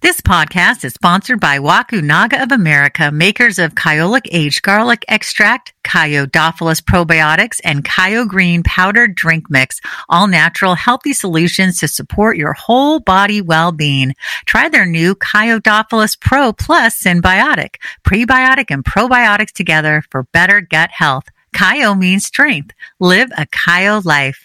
This podcast is sponsored by Wakunaga of America, makers of Kyolic aged garlic extract, Kyodophilus probiotics, and Kyo Green powdered drink mix, all natural, healthy solutions to support your whole body well-being. Try their new Kyodophilus Pro Plus Symbiotic, prebiotic and probiotics together for better gut health. Kyo means strength. Live a Kyo life.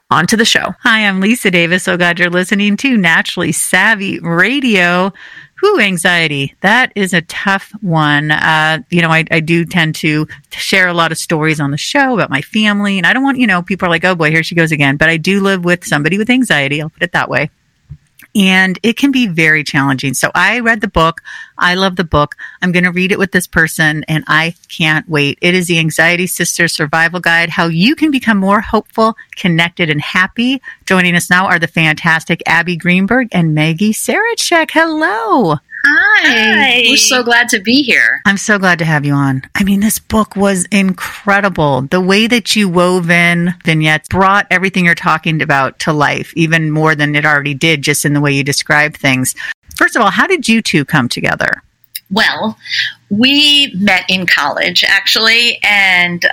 on to the show. Hi, I'm Lisa Davis. So glad you're listening to Naturally Savvy Radio. Whew, anxiety. That is a tough one. I do tend to share a lot of stories on the show about my family. And I don't want, people are like, oh boy, here she goes again. But I do live with somebody with anxiety. I'll put it that way. And it can be very challenging. So I read the book. I love the book. I'm going to read it with this person, and I can't wait. It is the Anxiety Sisters Survival Guide, How You Can Become More Hopeful, Connected, and Happy. Joining us now are the fantastic Abbe Greenberg and Maggie Sarachek. Hello. Hi. We're so glad to be here. I'm so glad to have you on. I mean, this book was incredible. The way that you wove in vignettes brought everything you're talking about to life, even more than it already did, just in the way you describe things. First of all, how did you two come together? Well, we met in college, actually, and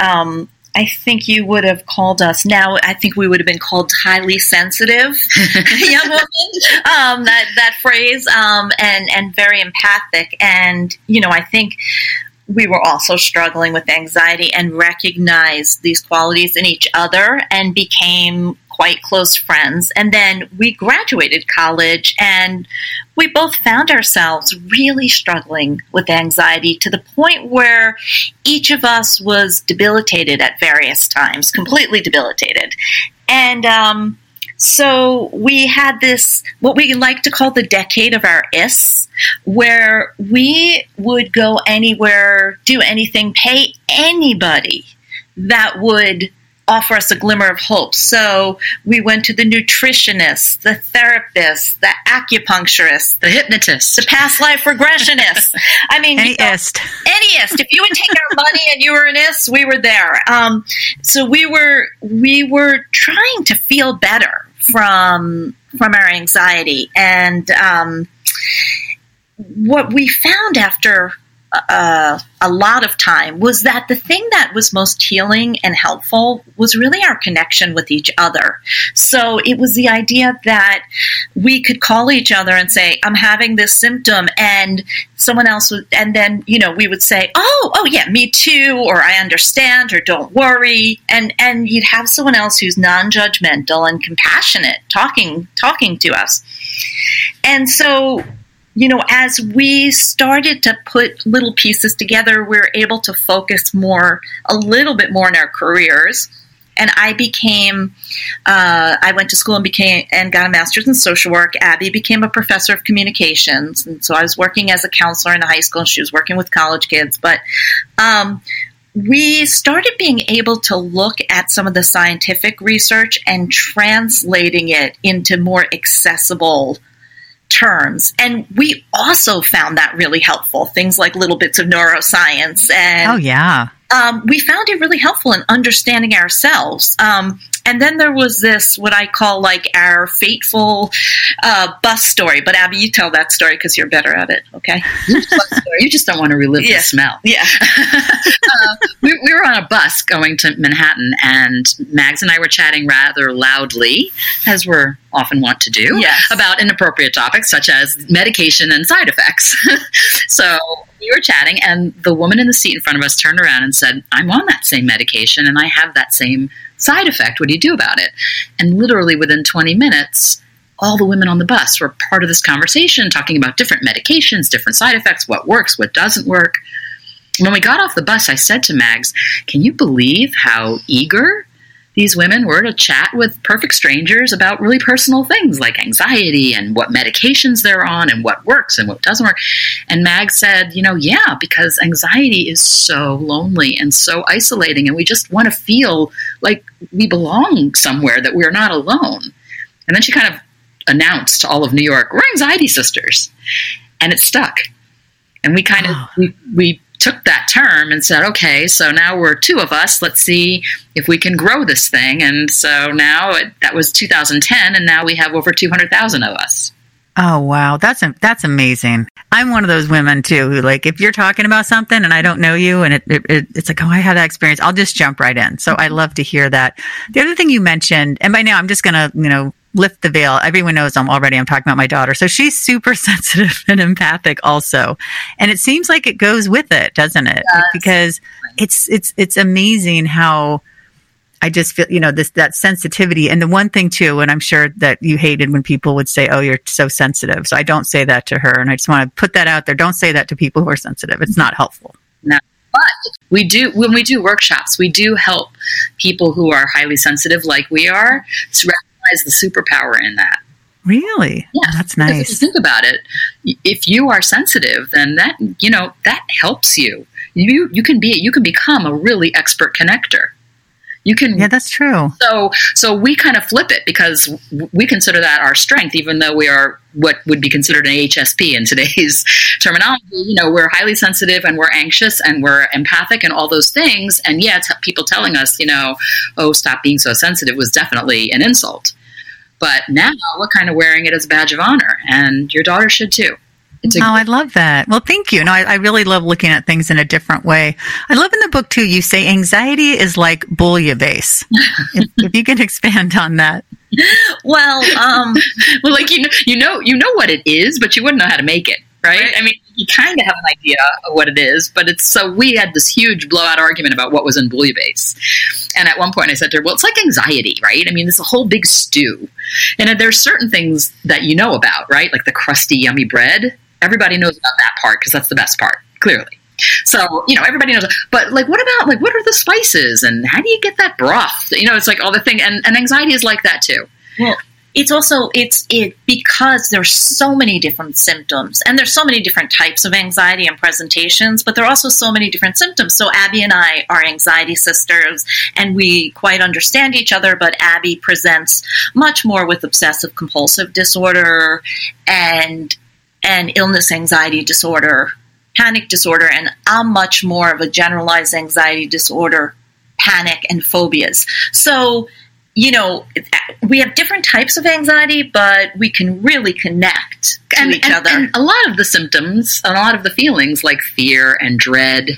I think you would have called us now. I think we would have been called highly sensitive young woman. That phrase, and very empathic. And I think we were also struggling with anxiety and recognized these qualities in each other and became quite close friends. And then we graduated college, and we both found ourselves really struggling with anxiety to the point where each of us was debilitated at various times, completely debilitated. And so we had this, what we like to call the decade of our ists, where we would go anywhere, do anything, pay anybody that would offer us a glimmer of hope. So we went to the nutritionist, the therapist, the acupuncturist, the hypnotist, the past life regressionist. I mean, any ist. If you would take our money and you were an ist, we were there. So we were trying to feel better from our anxiety. And what we found after a lot of time was that the thing that was most healing and helpful was really our connection with each other. So it was the idea that we could call each other and say, I'm having this symptom, and someone else would, and then, we would say, oh yeah, me too, or I understand, or don't worry. And you'd have someone else who's non-judgmental and compassionate talking to us. And so, as we started to put little pieces together, we were able to focus a little bit more on our careers. And I went to school and got a master's in social work. Abby became a professor of communications. And so I was working as a counselor in a high school, and she was working with college kids. But we started being able to look at some of the scientific research and translating it into more accessible terms. And we also found that really helpful, things like little bits of neuroscience. And we found it really helpful in understanding ourselves. And then there was this, what I call like our fateful bus story. But Abby, you tell that story because you're better at it, okay? You just don't want to relive the smell. Yeah. We were on a bus going to Manhattan, and Mags and I were chatting rather loudly, as we're often want to do, about inappropriate topics such as medication and side effects. So we were chatting, and the woman in the seat in front of us turned around and said, I'm on that same medication, and I have that same side effect. What do you do about it? And literally within 20 minutes, all the women on the bus were part of this conversation, talking about different medications, different side effects, what works, what doesn't work. When we got off the bus, I said to Mags, can you believe how eager these women were to chat with perfect strangers about really personal things like anxiety and what medications they're on and what works and what doesn't work. And Mag said, you know, yeah, because anxiety is so lonely and so isolating, and we just want to feel like we belong somewhere, that we're not alone. And then she kind of announced to all of New York, we're Anxiety Sisters. And it stuck. And we kind of, we took that term and said, okay, so now we're two of us. Let's see if we can grow this thing. And so now that was 2010, and now we have over 200,000 of us. Oh, wow. That's amazing. I'm one of those women, too, who, like, if you're talking about something and I don't know you and it's like, oh, I had that experience, I'll just jump right in. So I love to hear that. The other thing you mentioned, and by now I'm just going to, you know, lift the veil. Everyone knows I'm talking about my daughter. So she's super sensitive and empathic also. And it seems like it goes with it, doesn't it? Yes. Because it's amazing how I just feel, you know, that sensitivity. And the one thing too, and I'm sure that you hated when people would say, oh, you're so sensitive. So I don't say that to her. And I just want to put that out there. Don't say that to people who are sensitive. It's not helpful. No. But we do, when we do workshops, we do help people who are highly sensitive like we are to recognize the superpower in that. Really? Yeah. That's nice. If you think about it, if you are sensitive, then that, you know, that helps you. You can become a really expert connector. You can, yeah, that's true. So we kind of flip it because we consider that our strength, even though we are what would be considered an HSP in today's terminology. You know, we're highly sensitive and we're anxious and we're empathic and all those things. And yeah, people telling us, you know, oh, stop being so sensitive was definitely an insult. But now we're kind of wearing it as a badge of honor, and your daughter should too. I love that. Well, thank you. No, I really love looking at things in a different way. I love in the book, too, you say anxiety is like bouillabaisse. if you can expand on that. Well, well, like, you know what it is, but you wouldn't know how to make it, right? I mean, you kind of have an idea of what it is, but it's so we had this huge blowout argument about what was in bouillabaisse. And at one point I said to her, well, it's like anxiety, right? I mean, it's a whole big stew. And there's certain things that you know about, right? Like the crusty, yummy bread. Everybody knows about that part because that's the best part, clearly. So, you know, everybody knows. But, like, what about, like, what are the spices? And how do you get that broth? You know, it's like all the thing. And anxiety is like that, too. Well, it's also, because there's so many different symptoms. And there's so many different types of anxiety and presentations. But there are also so many different symptoms. So Abby and I are anxiety sisters. And we quite understand each other. But Abby presents much more with obsessive compulsive disorder and illness anxiety disorder, panic disorder, and I'm much more of a generalized anxiety disorder, panic, and phobias. So, you know, we have different types of anxiety, but we can really connect to each other. And a lot of the symptoms, a lot of the feelings like fear and dread,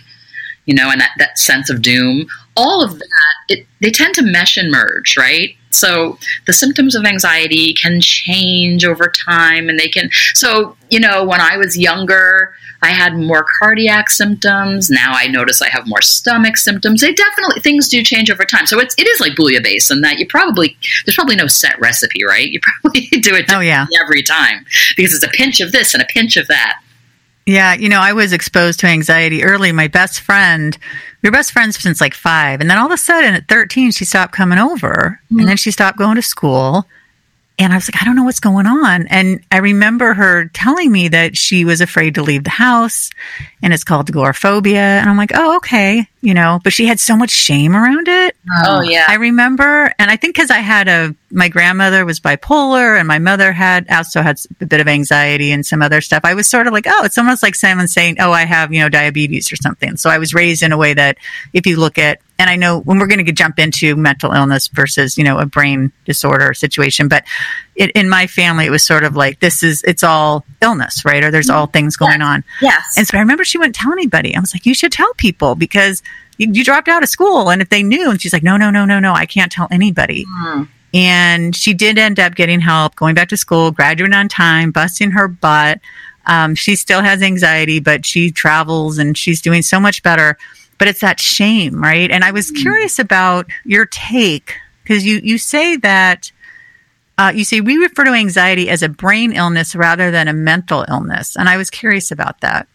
you know, and that sense of doom, all of that, they tend to mesh and merge, right? So the symptoms of anxiety can change over time, and they can, so, you know, when I was younger, I had more cardiac symptoms. Now I notice I have more stomach symptoms. Things do change over time. So it is like bouillabaisse in that there's probably no set recipe, right? You probably do it every time because it's a pinch of this and a pinch of that. Yeah, you know, I was exposed to anxiety early. My best friend, we were best friends since like 5. And then all of a sudden at 13, she stopped coming over. Mm-hmm. And then she stopped going to school. And I was like, I don't know what's going on. And I remember her telling me that she was afraid to leave the house. And it's called agoraphobia. And I'm like, oh, okay. You know, but she had so much shame around it. Oh, yeah. I remember. And I think because I had my grandmother was bipolar, and my mother also had a bit of anxiety and some other stuff. I was sort of like, oh, it's almost like someone saying, oh, I have, you know, diabetes or something. So I was raised in a way that if you look at, and I know when we're going to jump into mental illness versus, you know, a brain disorder situation, but in my family, it was sort of like, it's all illness, right? Or there's all things going on. Yes. And so I remember she wouldn't tell anybody. I was like, you should tell people because you dropped out of school. And if they knew, and she's like, no, I can't tell anybody. Mm. And she did end up getting help, going back to school, graduating on time, busting her butt. She still has anxiety, but she travels and she's doing so much better. But it's that shame, right? And I was curious about your take because you say that, you say we refer to anxiety as a brain illness rather than a mental illness. And I was curious about that.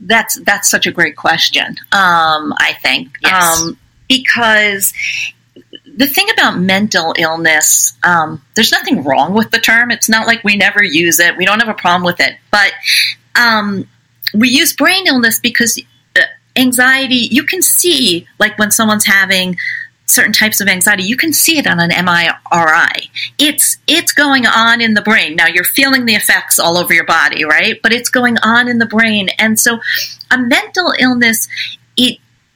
That's such a great question, I think. Yes. Because the thing about mental illness, there's nothing wrong with the term. It's not like we never use it. We don't have a problem with it. But we use brain illness because anxiety, you can see, like when someone's having certain types of anxiety, you can see it on an MRI. It's going on in the brain. Now you're feeling the effects all over your body, right? But it's going on in the brain. And so a mental illness,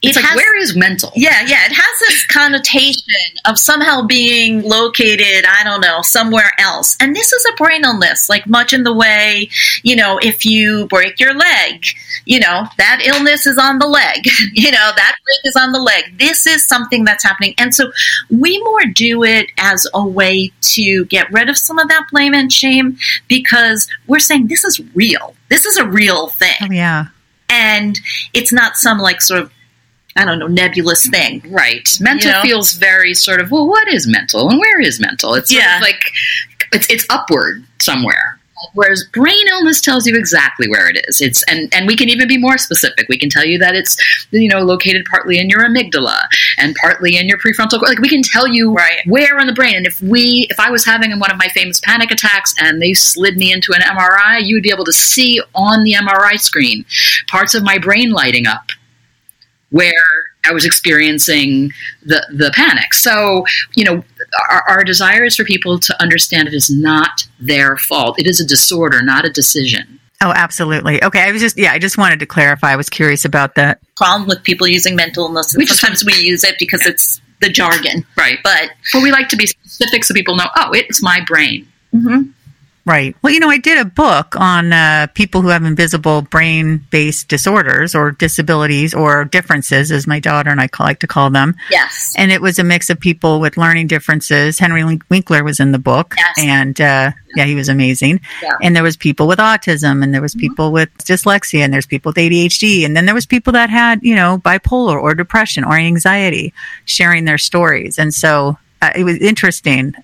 it's like, where is mental? Yeah. It has this connotation of somehow being located, I don't know, somewhere else. And this is a brain illness, like much in the way, if you break your leg, that illness is on the leg, that break is on the leg. This is something that's happening. And so we more do it as a way to get rid of some of that blame and shame, because we're saying this is real. This is a real thing. Oh, yeah. And it's not some like sort of, I don't know, nebulous thing. Right. Mental feels very sort of, well, what is mental and where is mental? It's sort of like, it's upward somewhere. Whereas brain illness tells you exactly where it is. It's and we can even be more specific. We can tell you that it's, located partly in your amygdala and partly in your prefrontal cortex. Like, we can tell you where in the brain. And if I was having one of my famous panic attacks and they slid me into an MRI, you would be able to see on the MRI screen parts of my brain lighting up where I was experiencing the panic. So, our desire is for people to understand it is not their fault. It is a disorder, not a decision. Oh, absolutely. Okay. I just wanted to clarify. I was curious about that. Problem with people using mental illness. Sometimes we use it because it's the jargon. Right. But we like to be specific so people know, oh, it's my brain. Mm-hmm. Right. Well, I did a book on people who have invisible brain-based disorders or disabilities or differences, as my daughter and I like to call them. Yes. And it was a mix of people with learning differences. Henry Winkler was in the book. Yes. And he was amazing. Yeah. And there was people with autism, and there was people with dyslexia, and there's people with ADHD. And then there was people that had, bipolar or depression or anxiety, sharing their stories. And so it was interesting,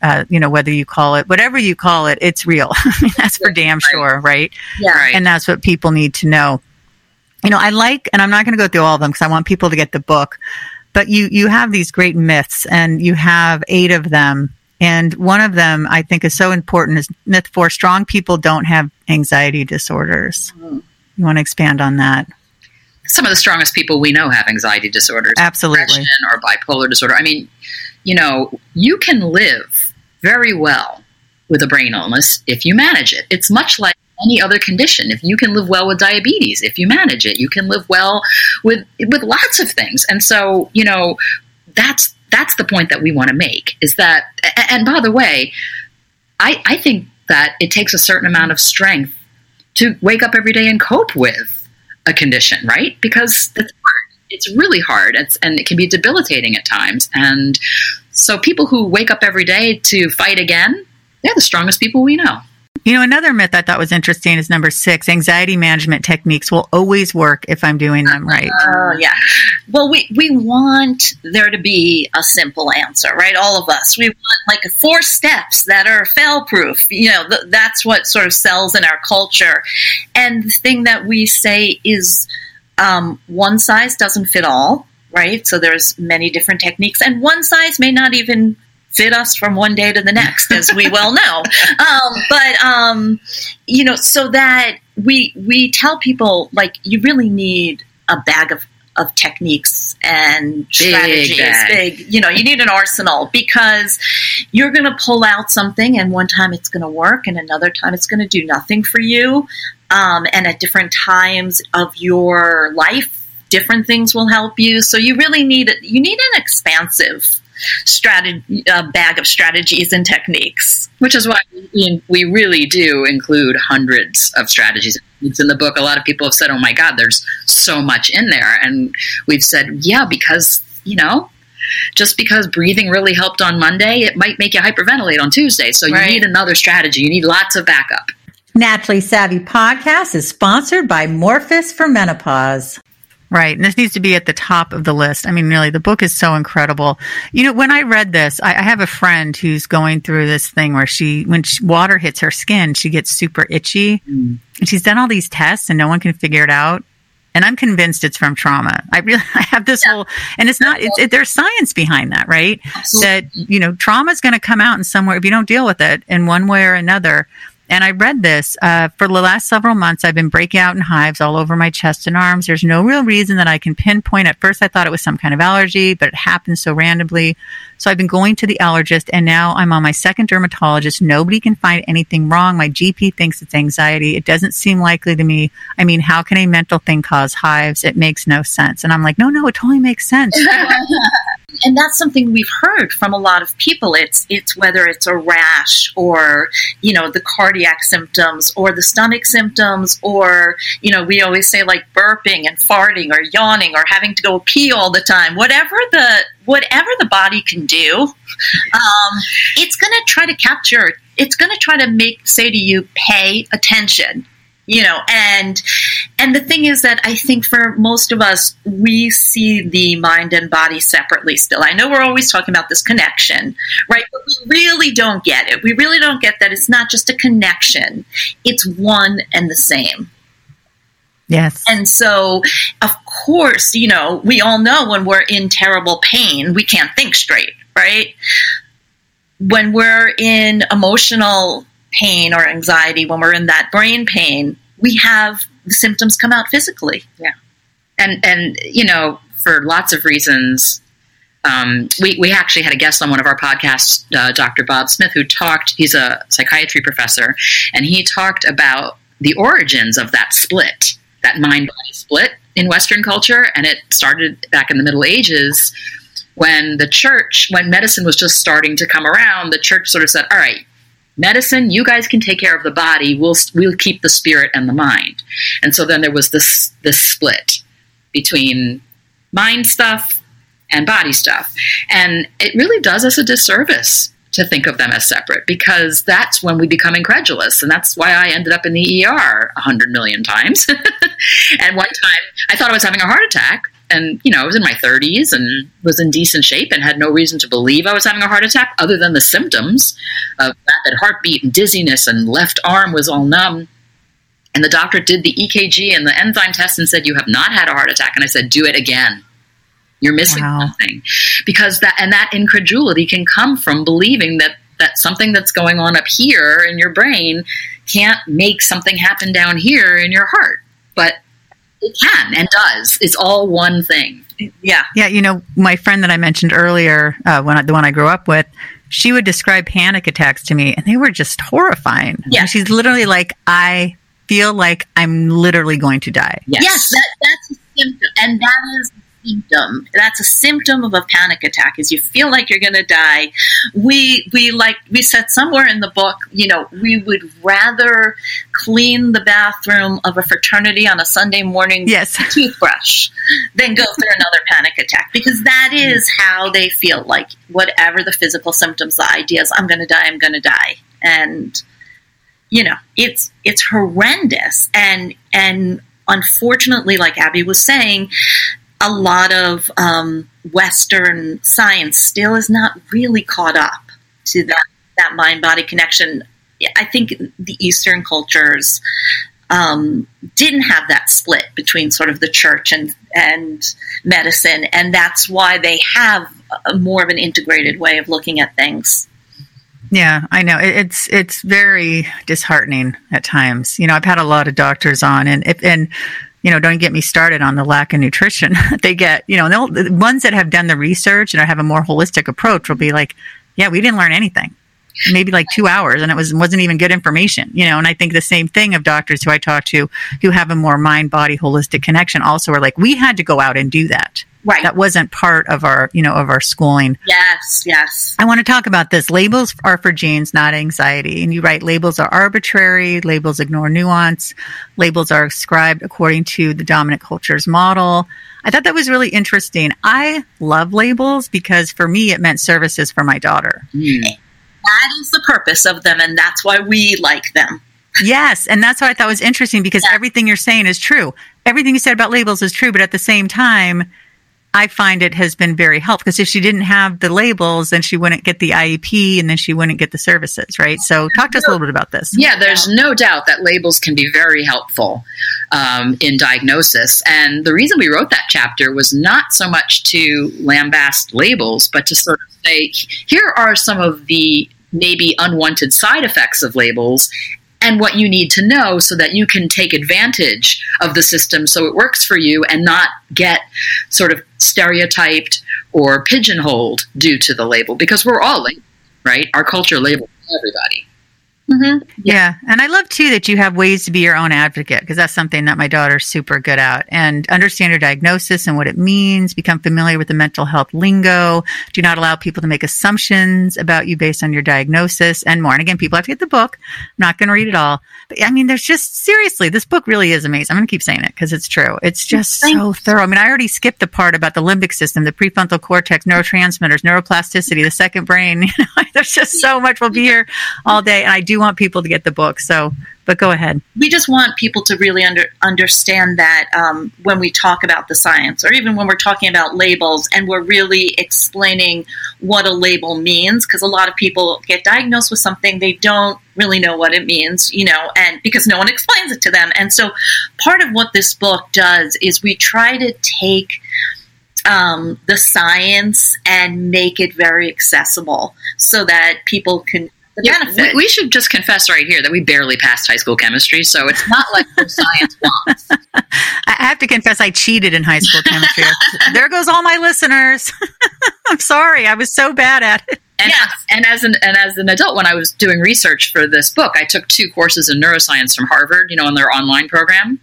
whether you call it, whatever you call it, it's real. That's for damn sure, right? Yeah. Right. And that's what people need to know. I'm not going to go through all of them because I want people to get the book, but you have these great myths, and you have 8 of them. And one of them I think is so important is myth 4, strong people don't have anxiety disorders. Mm-hmm. You want to expand on that? Some of the strongest people we know have anxiety disorders. Absolutely. Or bipolar disorder. I mean, you can live very well with a brain illness if you manage it. It's much like any other condition. If you can live well with diabetes, if you manage it, you can live well with lots of things. And so, that's the point that we want to make, is that, and by the way, I think that it takes a certain amount of strength to wake up every day and cope with a condition, right? Because that's hard. It's really hard, and it can be debilitating at times. And so people who wake up every day to fight again, they're the strongest people we know. Another myth I thought was interesting is number 6, anxiety management techniques will always work if I'm doing them right. Oh, yeah. Well, we want there to be a simple answer, right? All of us. We want like 4 steps that are fail-proof. That's what sort of sells in our culture. And the thing that we say is, one size doesn't fit all, right? So there's many different techniques, and one size may not even fit us from one day to the next, as we well know. So that we tell people, like, you really need a bag of techniques and strategies, big. You need an arsenal, because you're going to pull out something, and one time it's going to work, and another time it's going to do nothing for you. And at different times of your life, different things will help you. So you really need an expansive bag of strategies and techniques. Which is why we really do include hundreds of strategies. It's in the book. A lot of people have said, oh my God, there's so much in there. And we've said, yeah, because, just because breathing really helped on Monday, it might make you hyperventilate on Tuesday. So you need another strategy. You need lots of backup. Naturally Savvy Podcast is sponsored by Morphus for Menopause. Right. And this needs to be at the top of the list. I mean, really, the book is so incredible. When I read this, I have a friend who's going through this thing where when water hits her skin, she gets super itchy. Mm. And she's done all these tests and no one can figure it out. And I'm convinced it's from trauma. I have this whole, and it's not, there's science behind that, right? Absolutely. That, you know, trauma is going to come out in some way if you don't deal with it in one way or another. And I read this, for the last several months, I've been breaking out in hives all over my chest and arms. There's no real reason that I can pinpoint. At first, I thought it was some kind of allergy, but it happened so randomly. So I've been going to the allergist, and now I'm on my second dermatologist. Nobody can find anything wrong. My GP thinks it's anxiety. It doesn't seem likely to me. I mean, how can a mental thing cause hives? It makes no sense. And I'm like, no, it totally makes sense. And that's something we've heard from a lot of people. It's whether it's a rash or, you know, the cardiac symptoms or the stomach symptoms or, you know, we always say like burping and farting or yawning or having to go pee all the time, whatever the body can do, it's going to try to capture, it's going to try to say to you, pay attention. You know, and the thing is that I think for most of us, we see the mind and body separately still. I know we're always talking about this connection, right? But we really don't get it. We really don't get that it's not just a connection. It's one and the same. Yes. And so, of course, you know, we all know when we're in terrible pain, we can't think straight, right? When we're in emotional pain or anxiety, when we're in that brain pain, we have the symptoms come out physically. Yeah. And you know, for lots of reasons, we actually had a guest on one of our podcasts, Dr. Bob Smith, who talked, he's a psychiatry professor, and he talked about the origins of that split, that mind-body split in Western culture. And it started back in the Middle Ages when the church, when medicine was just starting to come around, the church sort of said, all right, medicine, you guys can take care of the body. We'll keep the spirit and the mind. And so then there was this split between mind stuff and body stuff. And it really does us a disservice to think of them as separate, because that's when we become incredulous. And that's why I ended up in the ER 100 million times. And one time I thought I was having a heart attack. And, you know, I was in my 30s and was in decent shape and had no reason to believe I was having a heart attack other than the symptoms of rapid heartbeat and dizziness and left arm was all numb. And the doctor did the EKG and the enzyme test and said, you have not had a heart attack. And I said, do it again. You're missing something. Because that incredulity can come from believing that something that's going on up here in your brain can't make something happen down here in your heart. But it can and does. It's all one thing. Yeah. Yeah. You know, my friend that I mentioned earlier, the one I grew up with, she would describe panic attacks to me, and they were just horrifying. Yeah. And she's literally like, I feel like I'm literally going to die. Yes, that's a symptom. And that is a symptom. That's a symptom of a panic attack, is you feel like you're going to die. We said somewhere in the book, you know, we would rather clean the bathroom of a fraternity on a Sunday morning with a toothbrush than go through another panic attack, because that is how they feel, like whatever the physical symptoms, the ideas, I'm going to die. And, you know, it's horrendous. And unfortunately, like Abby was saying, a lot of Western science still is not really caught up to that mind-body connection. I think the Eastern cultures didn't have that split between sort of the church and medicine, and that's why they have a more of an integrated way of looking at things. Yeah, I know. It's very disheartening at times. You know, I've had a lot of doctors on, and you know, don't get me started on the lack of nutrition they get. You know, the ones that have done the research and have a more holistic approach will be like, yeah, we didn't learn anything. Maybe like 2 hours, and it wasn't even good information, you know. And I think the same thing of doctors who I talk to who have a more mind-body holistic connection also are like, we had to go out and do that. Right. That wasn't part of our, you know, of our schooling. Yes, yes. I want to talk about this. Labels are for genes, not anxiety. And you write, labels are arbitrary. Labels ignore nuance. Labels are ascribed according to the dominant culture's model. I thought that was really interesting. I love labels because for me, it meant services for my daughter. Mm. That is the purpose of them, and that's why we like them. Yes, and that's what I thought was interesting, because everything you're saying is true. Everything you said about labels is true, but at the same time, I find it has been very helpful, because if she didn't have the labels, then she wouldn't get the IEP and then she wouldn't get the services, right? So talk to us a little bit about this. Yeah, there's no doubt that labels can be very helpful in diagnosis. And the reason we wrote that chapter was not so much to lambast labels, but to sort of say, here are some of the maybe unwanted side effects of labels and what you need to know so that you can take advantage of the system so it works for you and not get sort of stereotyped or pigeonholed due to the label, because we're all labeled, right? Our culture labels everybody. Mm-hmm. Yeah. And I love, too, that you have ways to be your own advocate, because that's something that my daughter's super good at. And understand her diagnosis and what it means, become familiar with the mental health lingo, do not allow people to make assumptions about you based on your diagnosis, and more. And again, people have to get the book. I'm not going to read it all. But I mean, there's just, seriously, this book really is amazing. I'm going to keep saying it because it's true. It's just so thorough. I mean, I already skipped the part about the limbic system, the prefrontal cortex, neurotransmitters, neuroplasticity, the second brain. You know, there's just so much. We'll be here all day. And I do want people to get the book, so, but go ahead. We just want people to really understand that when we talk about the science, or even when we're talking about labels and we're really explaining what a label means, because a lot of people get diagnosed with something, they don't really know what it means, you know, and because no one explains it to them. And so part of what this book does is we try to take the science and make it very accessible so that people can. Yeah, we should just confess right here that we barely passed high school chemistry, so it's not like the science wants. I have to confess I cheated in high school chemistry. There goes all my listeners. I'm sorry. I was so bad at it. And, as an adult, when I was doing research for this book, I took 2 courses in neuroscience from Harvard, you know, on their online program.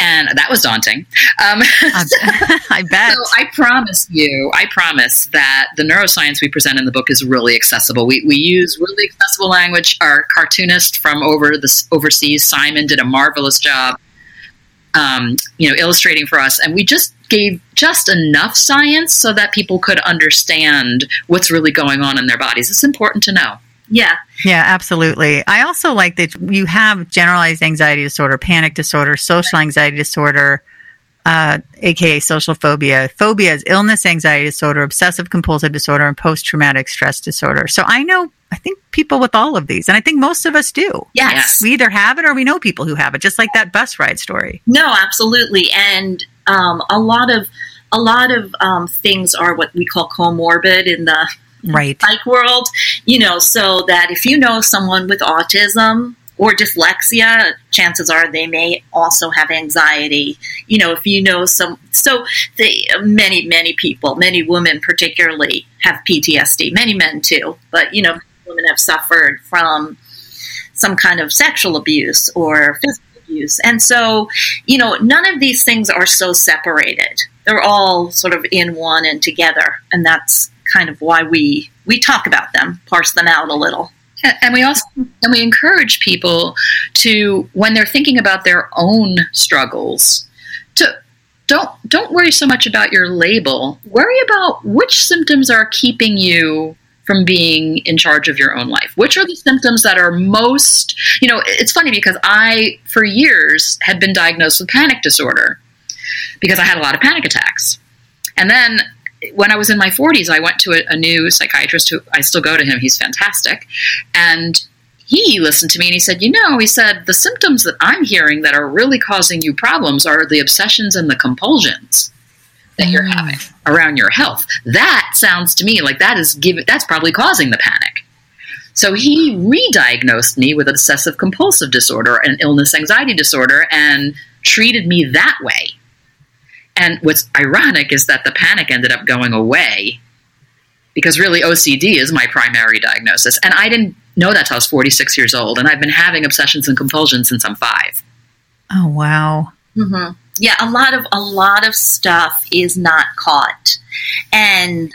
And that was daunting. I bet. So I promise that the neuroscience we present in the book is really accessible. We use really accessible language. Our cartoonist from overseas, Simon, did a marvelous job, illustrating for us. And we just gave just enough science so that people could understand what's really going on in their bodies. It's important to know. Yeah. Yeah, absolutely. I also like that you have generalized anxiety disorder, panic disorder, social anxiety disorder, aka social phobia. Phobia is illness, anxiety disorder, obsessive compulsive disorder, and post-traumatic stress disorder. So I think people with all of these, and I think most of us do. Yes. We either have it or we know people who have it, just like that bus ride story. No, absolutely. And a lot of things are what we call comorbid in the right psych world, you know, so that if you know someone with autism or dyslexia, chances are they may also have anxiety. You know, if you know many women particularly have PTSD, many men too, but, you know, women have suffered from some kind of sexual abuse or physical abuse. And so, you know, none of these things are so separated. They're all sort of in one and together. And that's kind of why we talk about them, parse them out a little. And we encourage people to, when they're thinking about their own struggles, to don't worry so much about your label. Worry about which symptoms are keeping you from being in charge of your own life. Which are the symptoms that are most, you know, it's funny because I, for years, had been diagnosed with panic disorder because I had a lot of panic attacks. And then when I was in my 40s, I went to a new psychiatrist who I still go to him. He's fantastic. And he listened to me and he said, the symptoms that I'm hearing that are really causing you problems are the obsessions and the compulsions that you're having around your health. That sounds to me like that's probably causing the panic. So he re-diagnosed me with obsessive compulsive disorder and illness anxiety disorder and treated me that way. And what's ironic is that the panic ended up going away because really OCD is my primary diagnosis. And I didn't know that till I was 46 years old. And I've been having obsessions and compulsions since I'm 5. Oh, wow. Mm-hmm. Yeah, a lot of stuff is not caught. And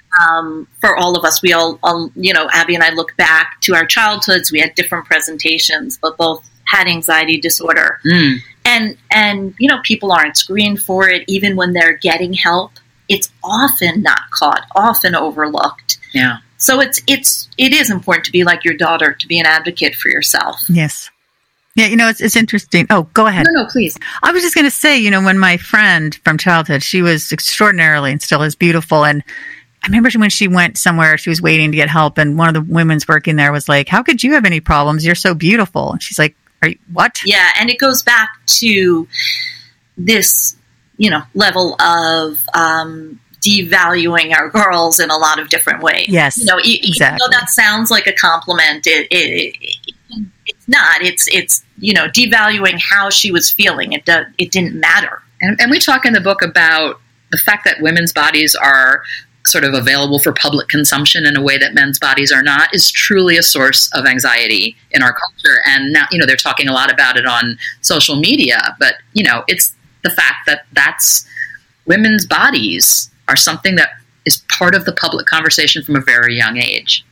for all of us, we all, you know, Abby and I look back to our childhoods. We had different presentations, but both had anxiety disorder. Mm. And you know, people aren't screened for it. Even when they're getting help, it's often not caught, often overlooked. Yeah. So it is important to be like your daughter, to be an advocate for yourself. Yes. Yeah, you know, it's interesting. Oh, go ahead. No, please. I was just going to say, you know, when my friend from childhood, she was extraordinarily and still is beautiful. And I remember when she went somewhere, she was waiting to get help. And one of the women's working there was like, how could you have any problems? You're so beautiful. And she's like, are you what? Yeah. And it goes back to this, you know, level of devaluing our girls in a lot of different ways. Yes. You know, exactly. Even though that sounds like a compliment, it's not. It's you know, devaluing how she was feeling. It didn't matter. And we talk in the book about the fact that women's bodies are sort of available for public consumption in a way that men's bodies are not, is truly a source of anxiety in our culture. And now, you know, they're talking a lot about it on social media, but, you know, it's the fact that that's women's bodies are something that is part of the public conversation from a very young age.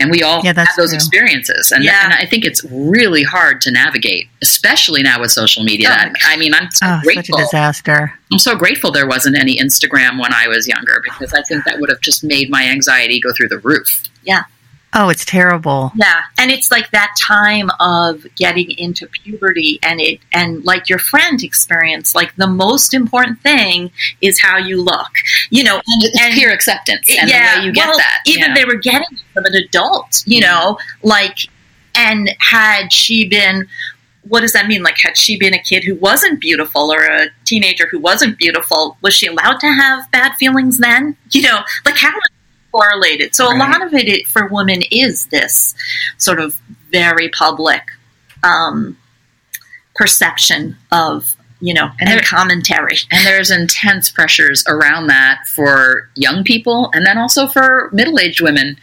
And we all have those experiences. And I think it's really hard to navigate, especially now with social media. I mean, I'm so grateful. Such a disaster. I'm so grateful there wasn't any Instagram when I was younger, because I think that would have just made my anxiety go through the roof. Yeah. Oh, it's terrible. Yeah. And it's like that time of getting into puberty, and like your friend experience, like the most important thing is how you look. You know, and peer acceptance and the way you get that. Even they were getting it from an adult, you know, like, and had she been, what does that mean? Like, had she been a kid who wasn't beautiful or a teenager who wasn't beautiful, was she allowed to have bad feelings then? You know, like how correlated. So a lot of it for women is this sort of very public perception of, you know, and commentary. And there's intense pressures around that for young people and then also for middle-aged women.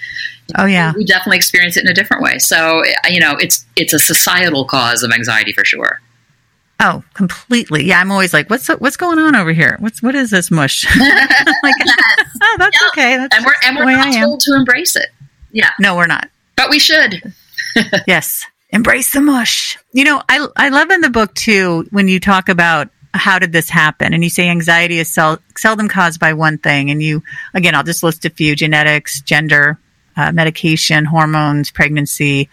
Oh, yeah. We definitely experience it in a different way. So, you know, it's a societal cause of anxiety for sure. Oh, completely. Yeah, I'm always like, what's going on over here? What is this mush? Like, oh, that's okay. That's and we're not told to embrace it. Yeah. No, we're not. But we should. Yes. Embrace the mush. You know, I love in the book, too, when you talk about how did this happen? And you say anxiety is seldom caused by one thing. And you, again, I'll just list a few: genetics, gender, medication, hormones, pregnancy.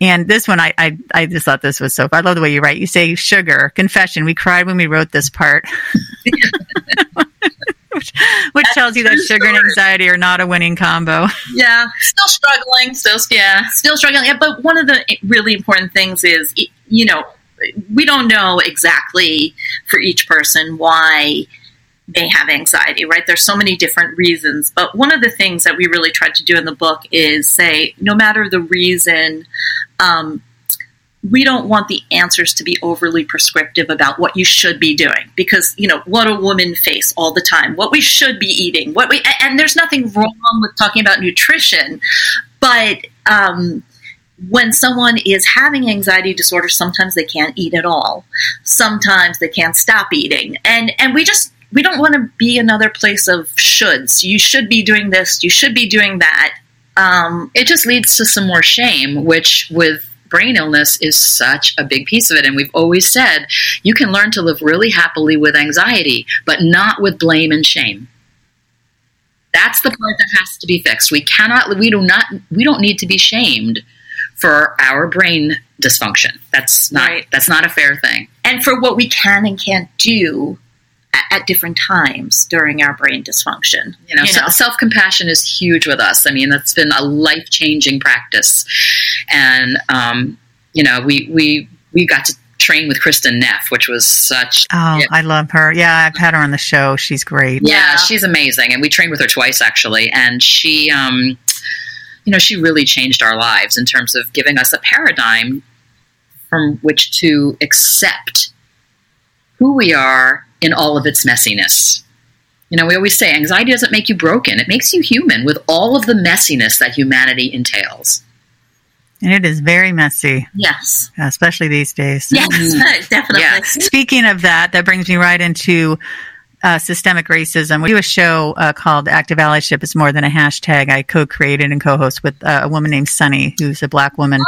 And this one, I just thought this was so fun. I love the way you write. You say sugar, confession. We cried when we wrote this part. Which tells you that sugar and anxiety are not a winning combo. Yeah. Still struggling. Yeah, but one of the really important things is, you know, we don't know exactly for each person why they have anxiety, right? There's so many different reasons. But one of the things that we really tried to do in the book is say, no matter the reason, we don't want the answers to be overly prescriptive about what you should be doing, because, you know, what a woman face all the time, what we should be eating, and there's nothing wrong with talking about nutrition, but when someone is having anxiety disorder, sometimes they can't eat at all. Sometimes they can't stop eating. And we don't want to be another place of shoulds. You should be doing this. You should be doing that. It just leads to some more shame, which with brain illness is such a big piece of it. And we've always said you can learn to live really happily with anxiety, but not with blame and shame. That's the part that has to be fixed. We don't need to be shamed for our brain dysfunction. That's not a fair thing. And for what we can and can't do at different times during our brain dysfunction. You know? Self-compassion is huge with us. I mean, that's been a life-changing practice. And, you know, we got to train with Kristen Neff, which was such... Oh, yeah. I love her. Yeah, I've had her on the show. She's great. Yeah, she's amazing. And we trained with her twice, actually. And she, you know, she really changed our lives in terms of giving us a paradigm from which to accept who we are in all of its messiness. You know, we always say anxiety doesn't make you broken. It makes you human with all of the messiness that humanity entails. And it is very messy. Yes. Especially these days. Yes, definitely. Yes. Speaking of that brings me right into systemic racism. We do a show called Active Allyship is More Than a Hashtag. I co-created and co-host with a woman named Sunny, who's a black woman.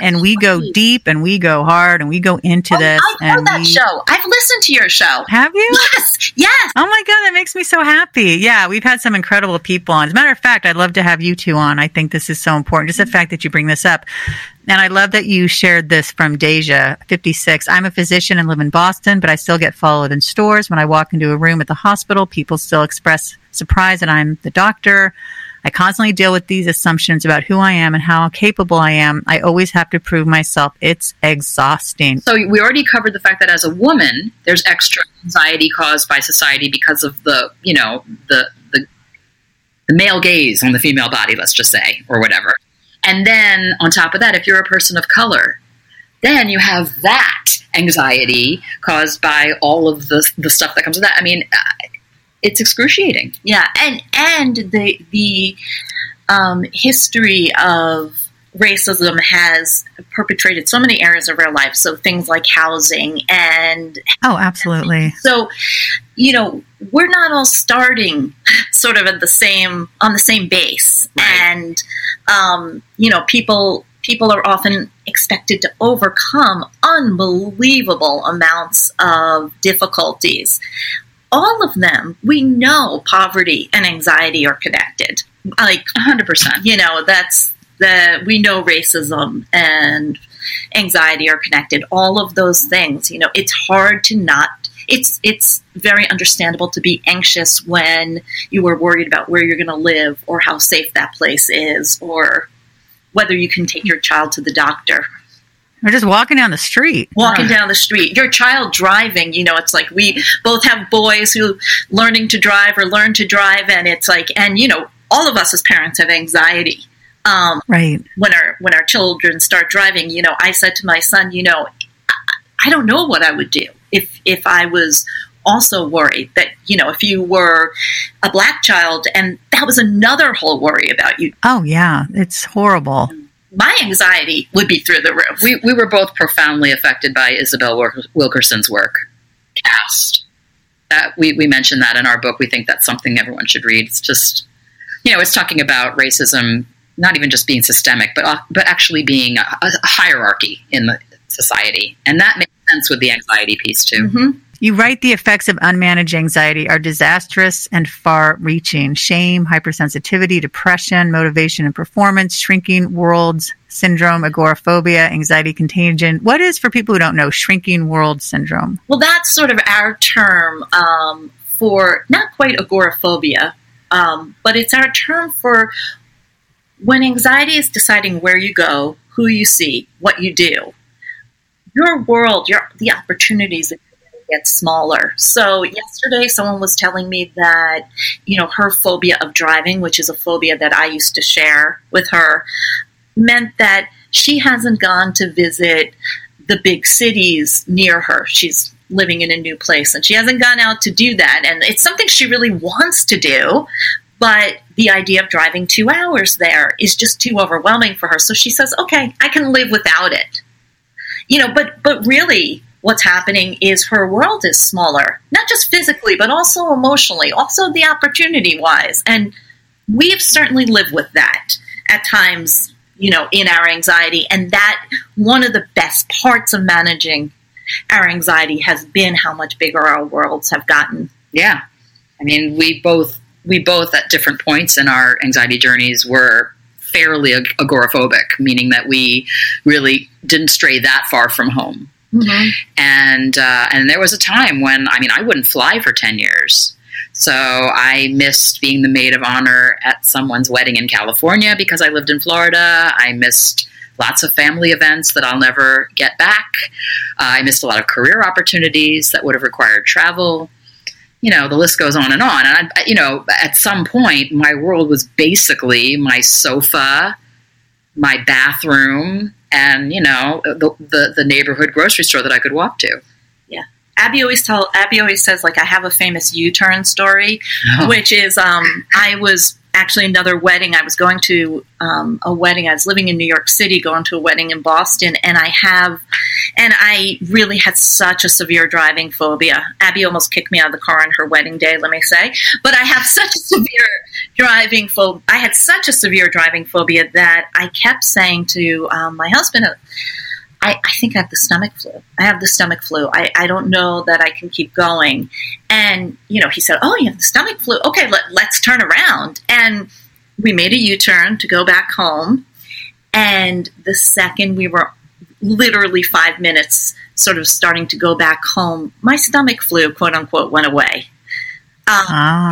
And we go deep and we go hard and we go into this. I've heard that show. I've listened to your show. Have you? Yes. Oh my God, that makes me so happy. Yeah, we've had some incredible people on. As a matter of fact, I'd love to have you two on. I think this is so important. Just the fact that you bring this up. And I love that you shared this from Deja, 56. I'm a physician and live in Boston, but I still get followed in stores. When I walk into a room at the hospital, people still express surprise that I'm the doctor. I constantly deal with these assumptions about who I am and how capable I am. I always have to prove myself. It's exhausting. So we already covered the fact that as a woman, there's extra anxiety caused by society because of the, you know, the male gaze on the female body, let's just say, or whatever. And then on top of that, if you're a person of color, then you have that anxiety caused by all of the stuff that comes with that. I mean, it's excruciating. Yeah, and the history of racism has perpetrated so many areas of our life. So things like housing and oh, absolutely. And so, you know, we're not all starting sort of at the same on the same base, right. And you know, people are often expected to overcome unbelievable amounts of difficulties. All of them, we know poverty and anxiety are connected. Like 100%. You know, we know racism and anxiety are connected. All of those things, you know, it's hard to not, it's very understandable to be anxious when you are worried about where you're going to live or how safe that place is or whether you can take your child to the doctor. Or just walking down the street. Walking down the street. Your child driving, you know, it's like we both have boys who learn to drive. And it's like, and, you know, all of us as parents have anxiety. Right. When our children start driving, you know, I said to my son, you know, I don't know what I would do if I was also worried that, you know, if you were a black child and that was another whole worry about you. Oh, yeah. It's horrible. My anxiety would be through the roof. We were both profoundly affected by Isabel Wilkerson's work, Cast. We mentioned that in our book. We think that's something everyone should read. It's just, you know, it's talking about racism, not even just being systemic, but actually being a hierarchy in the society. And that makes sense with the anxiety piece, too. Mm-hmm. You write the effects of unmanaged anxiety are disastrous and far-reaching. Shame, hypersensitivity, depression, motivation and performance, shrinking world syndrome, agoraphobia, anxiety contagion. What is, for people who don't know, shrinking world syndrome? Well, that's sort of our term for not quite agoraphobia, but it's our term for when anxiety is deciding where you go, who you see, what you do. Your world, the opportunities that get smaller. So yesterday someone was telling me that, you know, her phobia of driving, which is a phobia that I used to share with her, meant that she hasn't gone to visit the big cities near her. She's living in a new place and she hasn't gone out to do that. And it's something she really wants to do, but the idea of driving 2 hours there is just too overwhelming for her. So she says, okay, I can live without it. You know, but really, what's happening is her world is smaller, not just physically, but also emotionally, also the opportunity-wise. And we've certainly lived with that at times, you know, in our anxiety. And that one of the best parts of managing our anxiety has been how much bigger our worlds have gotten. Yeah. I mean, we both at different points in our anxiety journeys were fairly agoraphobic, meaning that we really didn't stray that far from home. Mm-hmm. And there was a time when, I mean, I wouldn't fly for 10 years. So I missed being the maid of honor at someone's wedding in California because I lived in Florida. I missed lots of family events that I'll never get back. I missed a lot of career opportunities that would have required travel. You know, the list goes on and on. And, I, you know, at some point, my world was basically my sofa, my bathroom, and, you know, the neighborhood grocery store that I could walk to. Yeah. Abby always says, like, I have a famous U-turn story, which is I was actually another wedding. I was going to a wedding. I was living in New York City, going to a wedding in Boston. And I really had such a severe driving phobia. Abby almost kicked me out of the car on her wedding day, let me say. But I have such a severe driving phobia. I had such a severe driving phobia that I kept saying to my husband, I think I have the stomach flu. I have the stomach flu. I don't know that I can keep going. And, you know, he said, oh, you have the stomach flu. Okay, let's turn around. And we made a U-turn to go back home. And the second we were literally 5 minutes sort of starting to go back home, my stomach flu, quote unquote, went away. So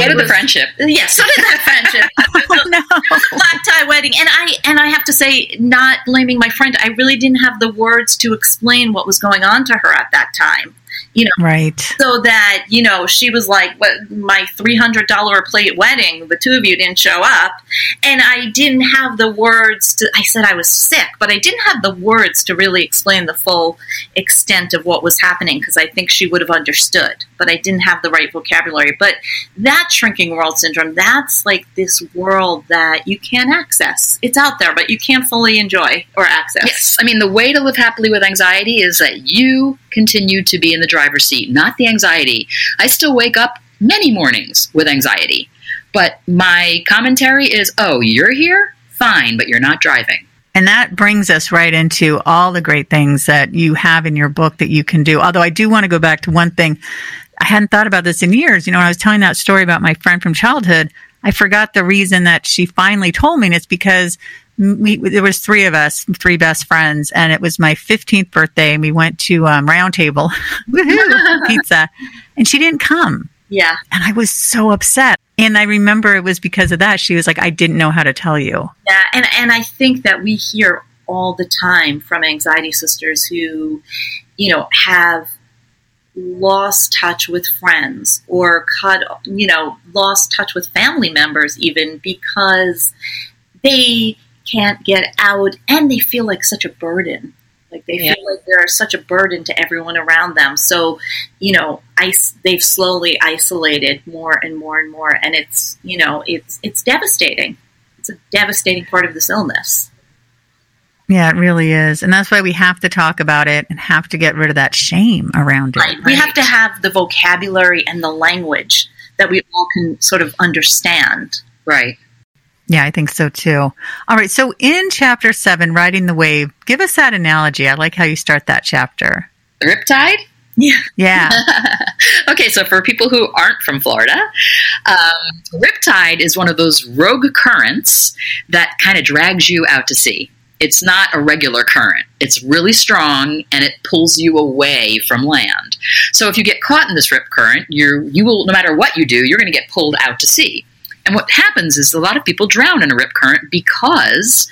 did the friendship. Yeah, so did that friendship. It was a black tie wedding. And I have to say, not blaming my friend, I really didn't have the words to explain what was going on to her at that time. You know, right. So that, you know, she was like, what, my $300 a plate wedding, the two of you didn't show up. And I didn't have the words to, I said I was sick, but I didn't have the words to really explain the full extent of what was happening, because I think she would have understood, but I didn't have the right vocabulary. But that shrinking world syndrome, that's like this world that you can't access. It's out there, but you can't fully enjoy or access. Yes. I mean, the way to live happily with anxiety is that you continue to be in the driver's seat, not the anxiety. I still wake up many mornings with anxiety, but my commentary is, oh, you're here? Fine, but you're not driving. And that brings us right into all the great things that you have in your book that you can do. Although I do want to go back to one thing. I hadn't thought about this in years. You know, when I was telling that story about my friend from childhood, I forgot the reason that she finally told me, and it's because there was three of us, three best friends, and it was my 15th birthday, and we went to Round Table pizza, and she didn't come. Yeah. And I was so upset. And I remember it was because of that. She was like, I didn't know how to tell you. Yeah, and I think that we hear all the time from anxiety sisters who, you know, have lost touch with friends or lost touch with family members even because they can't get out, and they feel like such a burden. Like they feel like they're such a burden to everyone around them. So, you know, they've slowly isolated more and more and more, and it's, you know, it's devastating. It's a devastating part of this illness. Yeah, it really is. And that's why we have to talk about it and have to get rid of that shame around it. Right. Right? We have to have the vocabulary and the language that we all can sort of understand. Right. Yeah, I think so too. All right. So in chapter 7, Riding the Wave, give us that analogy. I like how you start that chapter. The riptide? Yeah. Yeah. Okay. So for people who aren't from Florida, riptide is one of those rogue currents that kind of drags you out to sea. It's not a regular current. It's really strong, and it pulls you away from land. So if you get caught in this rip current, you will, no matter what you do, you're going to get pulled out to sea. And what happens is a lot of people drown in a rip current because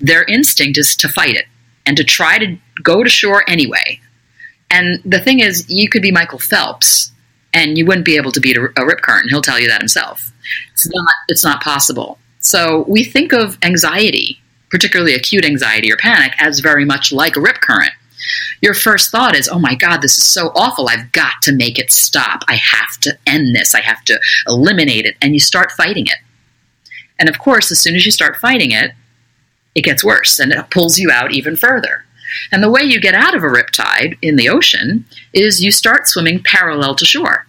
their instinct is to fight it and to try to go to shore anyway. And the thing is, you could be Michael Phelps and you wouldn't be able to beat a rip current. He'll tell you that himself. It's not possible. So we think of anxiety, particularly acute anxiety or panic, as very much like a rip current. Your first thought is, oh my God, this is so awful. I've got to make it stop. I have to end this. I have to eliminate it. And you start fighting it. And of course, as soon as you start fighting it, it gets worse and it pulls you out even further. And the way you get out of a riptide in the ocean is you start swimming parallel to shore.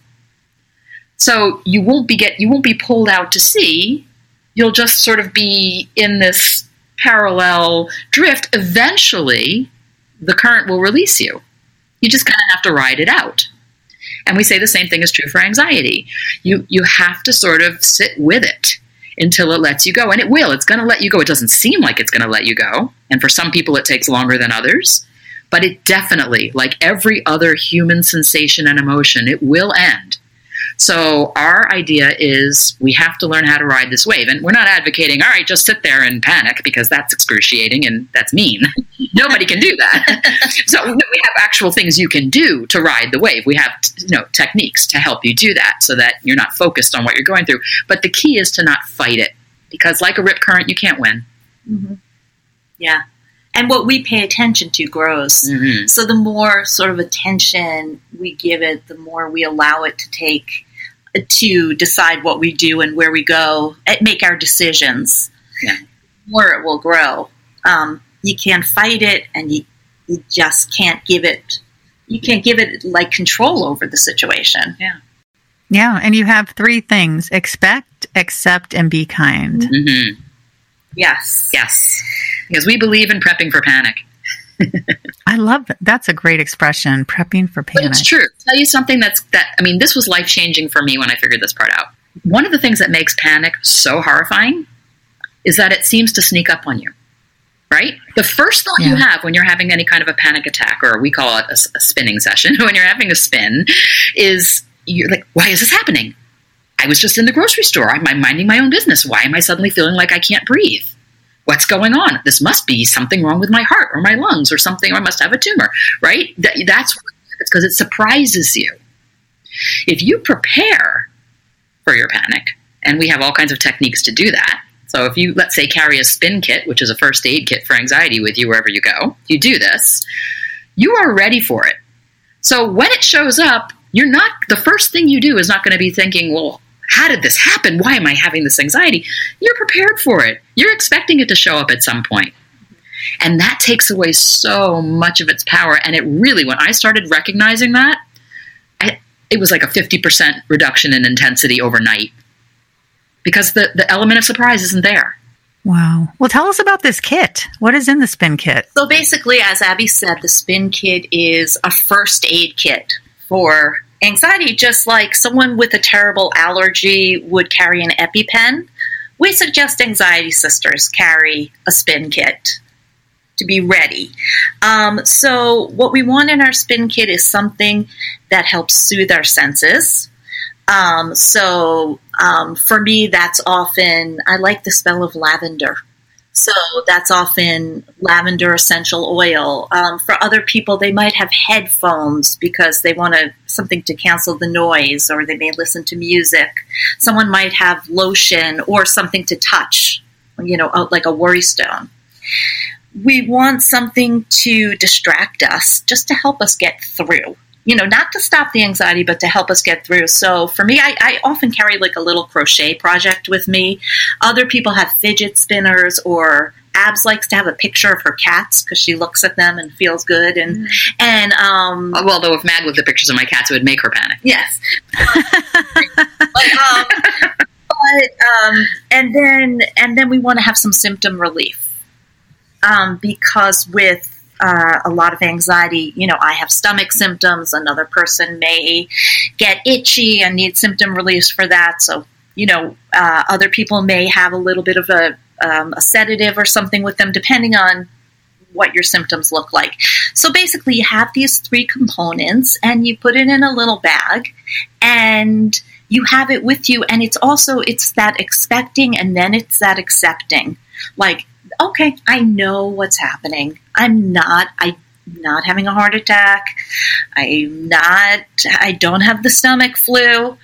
So you won't be pulled out to sea. You'll just sort of be in this parallel drift. Eventually, the current will release you. You just kind of have to ride it out. And we say the same thing is true for anxiety. You have to sort of sit with it until it lets you go. And it will. It's going to let you go. It doesn't seem like it's going to let you go. And for some people, it takes longer than others. But it definitely, like every other human sensation and emotion, it will end. So our idea is we have to learn how to ride this wave. And we're not advocating, all right, just sit there and panic, because that's excruciating and that's mean. Nobody can do that. So we have actual things you can do to ride the wave. We have, you know, techniques to help you do that so that you're not focused on what you're going through. But the key is to not fight it, because like a rip current, you can't win. Mm-hmm. Yeah. And what we pay attention to grows. Mm-hmm. So the more sort of attention we give it, the more we allow it to take, to decide what we do and where we go, make our decisions, yeah, the more it will grow. You can't fight it, and you just can't give it, like control over the situation. Yeah. Yeah. And you have three things: expect, accept, and be kind. Mm-hmm. Yes. Yes. Because we believe in prepping for panic. I love that. That's a great expression, prepping for panic. But it's true. I'll tell you something this was life-changing for me when I figured this part out. One of the things that makes panic so horrifying is that it seems to sneak up on you. right? The first thought you have when you're having any kind of a panic attack, or we call it a spinning session, when you're having a spin, is you're like, why is this happening? I was just in the grocery store. I'm minding my own business. Why am I suddenly feeling like I can't breathe? What's going on? This must be something wrong with my heart or my lungs or something, or I must have a tumor, right? That's because it surprises you. If you prepare for your panic, and we have all kinds of techniques to do that. So if you, let's say, carry a spin kit, which is a first aid kit for anxiety with you wherever you go, you do this, you are ready for it. So when it shows up, you're not, the first thing you do is not going to be thinking, well, how did this happen? Why am I having this anxiety? You're prepared for it. You're expecting it to show up at some point. And that takes away so much of its power. And it really, when I started recognizing that, it was like a 50% reduction in intensity overnight, because the element of surprise isn't there. Wow. Well, tell us about this kit. What is in the spin kit? So basically, as Abbe said, the spin kit is a first aid kit for anxiety, just like someone with a terrible allergy would carry an EpiPen. We suggest Anxiety Sisters carry a spin kit to be ready. So what we want in our spin kit is something that helps soothe our senses. For me, that's often, I like the smell of lavender. So that's often lavender essential oil. For other people, they might have headphones because they want something to cancel the noise, or they may listen to music. Someone might have lotion or something to touch, like a worry stone. We want something to distract us, just to help us get through. Not to stop the anxiety, but to help us get through. So for me, I often carry like a little crochet project with me. Other people have fidget spinners, or Abs likes to have a picture of her cats because she looks at them and feels good. Although if Mag looked at pictures of my cats, it would make her panic. Yes. And then we want to have some symptom relief. Because with a lot of anxiety, I have stomach symptoms. Another person may get itchy and need symptom relief for that. So, other people may have a little bit of a sedative or something with them, depending on what your symptoms look like. So basically, you have these three components and you put it in a little bag and you have it with you. And it's that expecting, and then it's that accepting. Like, okay, I know what's happening. I'm not having a heart attack. I don't have the stomach flu.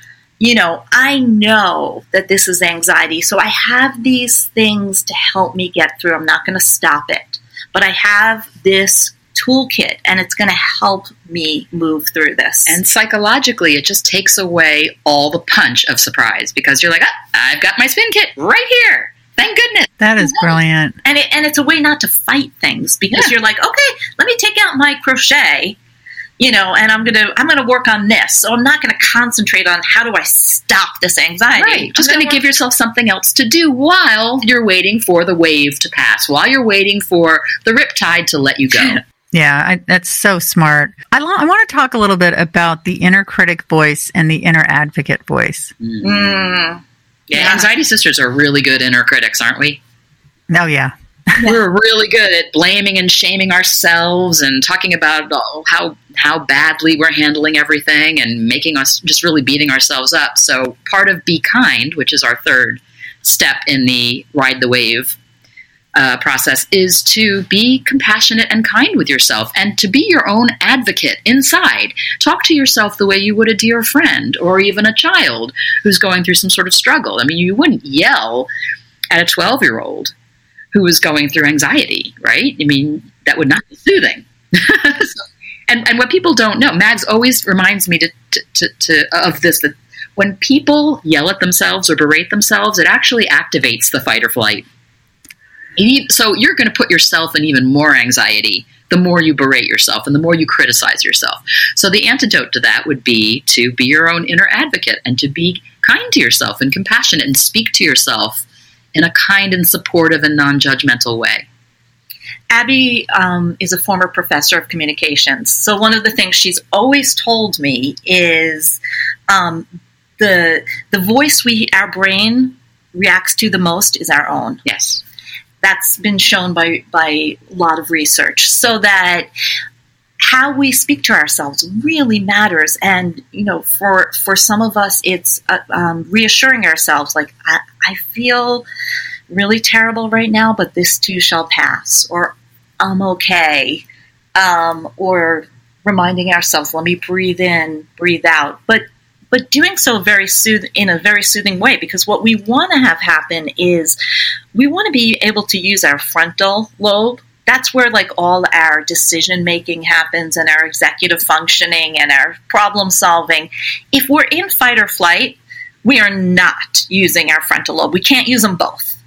I know that this is anxiety. So I have these things to help me get through. I'm not going to stop it, but I have this toolkit and it's going to help me move through this. And psychologically, it just takes away all the punch of surprise, because you're like, I've got my spin kit right here. Thank goodness. That is brilliant. And it's a way not to fight things, because you're like, okay, let me take out my crochet, and I'm going to work on this. So I'm not going to concentrate on how do I stop this anxiety. Right. Just going to give yourself something else to do while you're waiting for the wave to pass, while you're waiting for the riptide to let you go. Yeah, that's so smart. I want to talk a little bit about the inner critic voice and the inner advocate voice. Yeah, Anxiety Sisters are really good inner critics, aren't we? Oh, yeah. We're really good at blaming and shaming ourselves and talking about how badly we're handling everything and making us just really beating ourselves up. So part of Be Kind, which is our third step in the Ride the Wave process, is to be compassionate and kind with yourself and to be your own advocate inside. Talk to yourself the way you would a dear friend or even a child who's going through some sort of struggle. I mean, you wouldn't yell at a 12-year-old who was going through anxiety, right? I mean, that would not be soothing. And what people don't know, Mags always reminds me of this, that when people yell at themselves or berate themselves, it actually activates the fight or flight. So you're going to put yourself in even more anxiety the more you berate yourself and the more you criticize yourself. So the antidote to that would be to be your own inner advocate and to be kind to yourself and compassionate and speak to yourself in a kind and supportive and non-judgmental way. Abbe is a former professor of communications. So one of the things she's always told me is the voice our brain reacts to the most is our own. Yes. That's been shown by a lot of research, so that how we speak to ourselves really matters. And, you know, for some of us, it's reassuring ourselves, like, I feel really terrible right now, but this too shall pass, or I'm okay, or reminding ourselves, let me breathe in, breathe out. But doing so in a very soothing way, because what we want to have happen is we want to be able to use our frontal lobe. That's where, like, all our decision-making happens, and our executive functioning and our problem-solving. If we're in fight or flight, we are not using our frontal lobe. We can't use them both.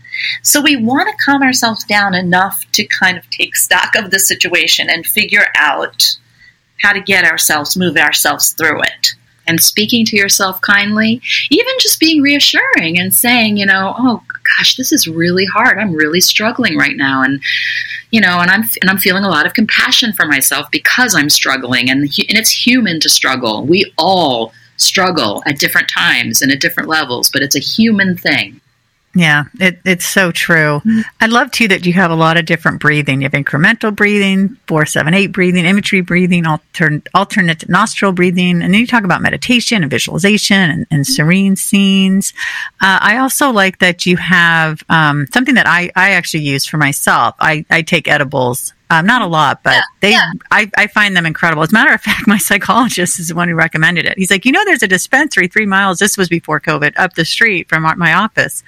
So we want to calm ourselves down enough to kind of take stock of the situation and figure out how to get ourselves, move ourselves through it. And speaking to yourself kindly, even just being reassuring and saying, you know, oh gosh, this is really hard. I'm really struggling right now, and you know, and I'm feeling a lot of compassion for myself because I'm struggling, and it's human to struggle. We all struggle at different times and at different levels, but it's a human thing. Yeah, it's so true. I love, too, that you have a lot of different breathing. You have incremental breathing, 4-7-8 breathing, imagery breathing, alternate nostril breathing. And then you talk about meditation and visualization and serene scenes. I also like that you have something that I actually use for myself. I take edibles. Not a lot, but I find them incredible. As a matter of fact, my psychologist is the one who recommended it. He's like, you know, there's a dispensary 3 miles. This was before COVID, up the street from my office.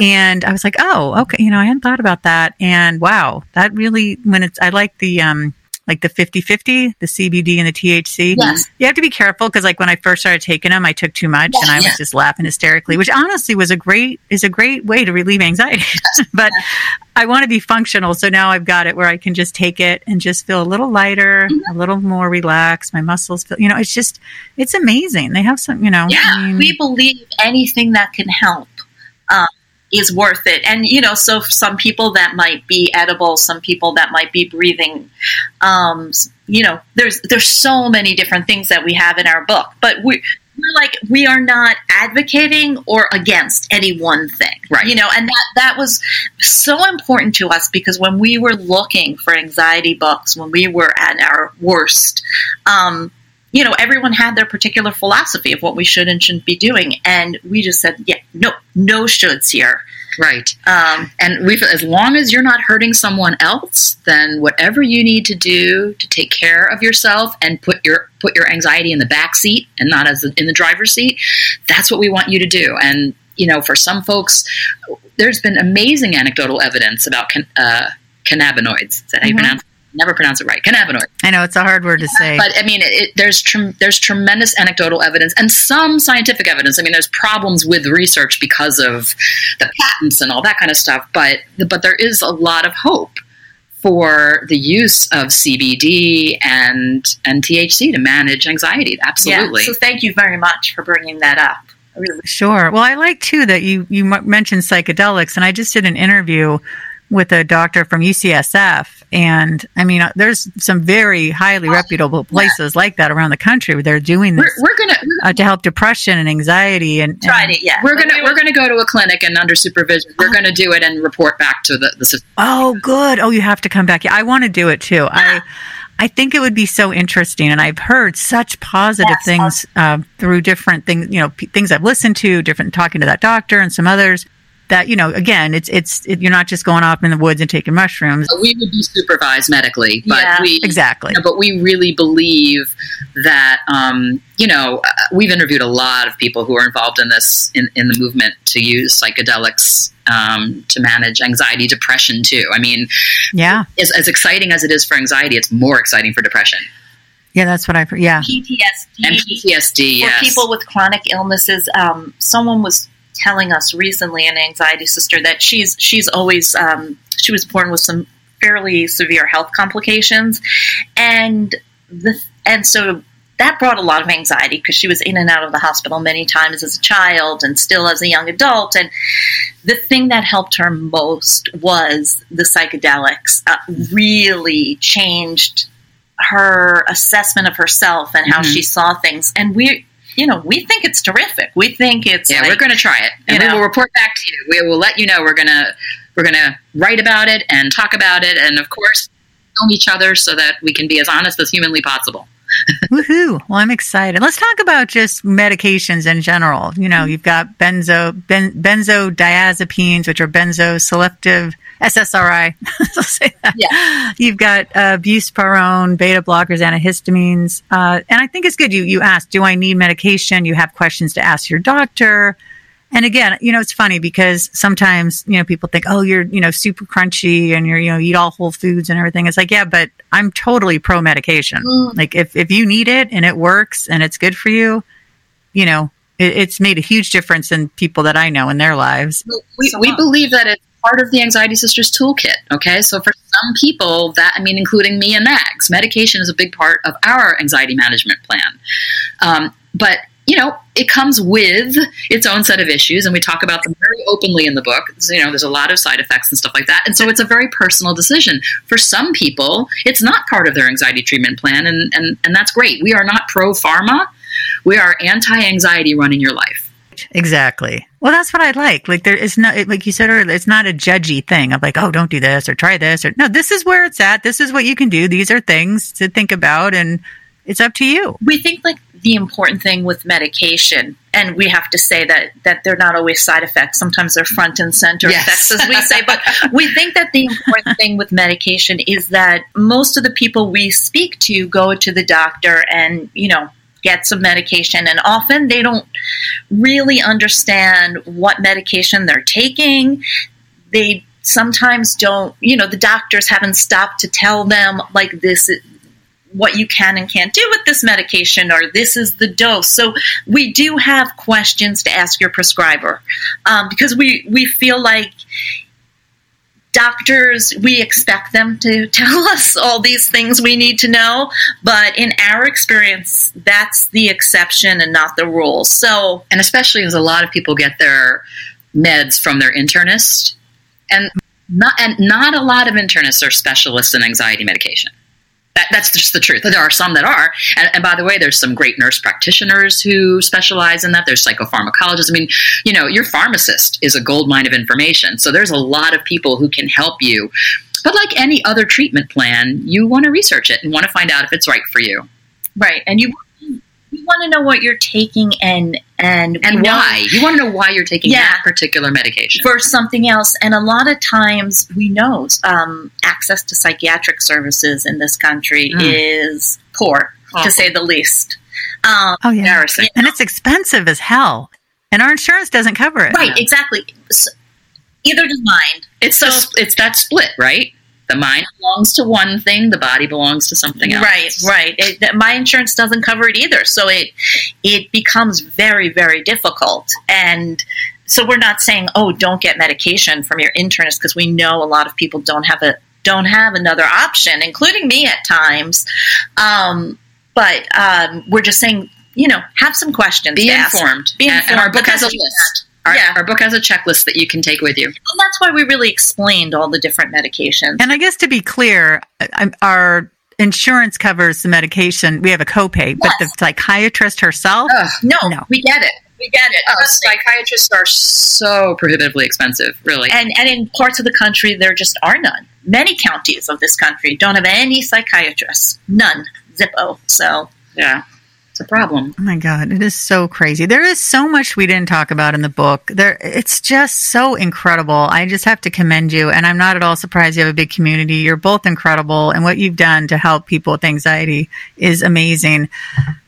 And I was like, oh, okay. You know, I hadn't thought about that. And wow, that really, when it's, I like the, like the 50-50, the CBD and the THC. Yes. You have to be careful, because like when I first started taking them, I took too much and I was just laughing hysterically, which honestly is a great way to relieve anxiety. But I want to be functional. So now I've got it where I can just take it and just feel a little lighter, a little more relaxed. My muscles feel, you know, it's just, it's amazing. They have some, you know. Yeah, we believe anything that can help. Is worth it. And, you know, so some people that might be edible, some people that might be breathing, you know, there's so many different things that we have in our book, but we're like, we are not advocating or against any one thing, right? You know, and that was so important to us, because when we were looking for anxiety books, when we were at our worst, you know, everyone had their particular philosophy of what we should and shouldn't be doing. And we just said, yeah, no shoulds here. Right. And we feel as long as you're not hurting someone else, then whatever you need to do to take care of yourself and put your anxiety in the back seat and not in the driver's seat, that's what we want you to do. And, you know, for some folks, there's been amazing anecdotal evidence about cannabinoids. Is that how you pronounce it? Never pronounce it right. Cannabinoid. I know it's a hard word to say, but I mean, there's tremendous anecdotal evidence and some scientific evidence. I mean, there's problems with research because of the patents and all that kind of stuff, but there is a lot of hope for the use of CBD and THC to manage anxiety. Absolutely. Yeah, so thank you very much for bringing that up. Really. Sure. Well, I like too that you mentioned psychedelics, and I just did an interview with a doctor from UCSF. And I mean, there's some very highly reputable places like that around the country where they're doing this. We're gonna to help depression and anxiety. And tried it. Yeah, we're gonna go to a clinic and under supervision. We're gonna do it and report back to the system. Oh, good. Oh, you have to come back. Yeah, I want to do it too. I think it would be so interesting, and I've heard such positive things through different things. You know, things I've listened to, different talking to that doctor and some others. That, you know, again, it's you're not just going off in the woods and taking mushrooms. We would be supervised medically, but exactly. You know, but we really believe that, you know, we've interviewed a lot of people who are involved in this in the movement to use psychedelics to manage anxiety, depression too. I mean, yeah, as exciting as it is for anxiety, it's more exciting for depression. Yeah, that's what I've heard. Yeah, PTSD and PTSD. Yes. For people with chronic illnesses, someone was telling us recently, an anxiety sister, that she's always she was born with some fairly severe health complications, and so that brought a lot of anxiety because she was in and out of the hospital many times as a child and still as a young adult. And the thing that helped her most was the psychedelics. Really changed her assessment of herself and how she saw things. And we you know, we think it's terrific. We think it's we're going to try it, and we will report back to you. We will let you know. We're going to write about it and talk about it, and of course, film each other so that we can be as honest as humanly possible. Woohoo! Well, I'm excited. Let's talk about just medications in general. You know, you've got benzodiazepines, which are benzo-selective SSRI. I'll say that. Yeah. You've got buspirone, beta blockers, antihistamines. And I think it's good you asked, do I need medication? You have questions to ask your doctor. And again, you know, it's funny because sometimes, you know, people think, oh, you're, you know, super crunchy and you're, you know, eat all whole foods and everything. It's like, yeah, but I'm totally pro medication. Mm. Like if you need it and it works and it's good for you, you know, it's made a huge difference in people that I know in their lives. We believe that it's part of the Anxiety Sisters toolkit. Okay. So for some people that, I mean, including me and Max, medication is a big part of our anxiety management plan. But you know, it comes with its own set of issues, and we talk about them very openly in the book. So, you know, there's a lot of side effects and stuff like that, and so it's a very personal decision. For some people, it's not part of their anxiety treatment plan, and that's great. We are not pro-pharma. We are anti-anxiety running your life. Exactly. Well, that's what I like. Like there is no, like you said earlier, it's not a judgy thing of like, oh, don't do this or try this or no. This is where it's at. This is what you can do. These are things to think about, and it's up to you. We think like the important thing with medication, and we have to say that they're not always side effects. Sometimes they're front and center effects, as we say. But we think that the important thing with medication is that most of the people we speak to go to the doctor and, you know, get some medication, and often they don't really understand what medication they're taking. They sometimes don't, you know, the doctors haven't stopped to tell them like this, what you can and can't do with this medication, or this is the dose. So we do have questions to ask your prescriber because we feel like doctors, we expect them to tell us all these things we need to know. But in our experience, that's the exception and not the rule. So, and especially as a lot of people get their meds from their internist, and not a lot of internists are specialists in anxiety medication. That's just the truth. There are some that are. And by the way, there's some great nurse practitioners who specialize in that. There's psychopharmacologists. I mean, you know, your pharmacist is a goldmine of information. So there's a lot of people who can help you. But like any other treatment plan, you want to research it and want to find out if it's right for you. Right. And you want to know what you're taking and why. You want to know why you're taking that particular medication. For something else. And a lot of times we know access to psychiatric services in this country is poor, to say the least. Embarrassing. And it's expensive as hell. And our insurance doesn't cover it. Right, exactly. So, either does mine. It's that split, right? The mind belongs to one thing, the body belongs to something else. Right. My insurance doesn't cover it either. So it becomes very, very difficult. And so we're not saying, oh, don't get medication from your internist, because we know a lot of people don't have another option, including me at times. But we're just saying, you know, have some questions. Be informed. And our book has a list. Our book has a checklist that you can take with you. And that's why we really explained all the different medications. And I guess to be clear, our insurance covers the medication. We have a copay, but the psychiatrist herself? No, we get it. Psychiatrists are so prohibitively expensive, really. And in parts of the country, there just are none. Many counties of this country don't have any psychiatrists. None. Zippo. So, yeah. The problem. Oh my God, it is so crazy. There is so much we didn't talk about in the book. It's just so incredible. I just have to commend you, and I'm not at all surprised you have a big community. You're both incredible, and what you've done to help people with anxiety is amazing.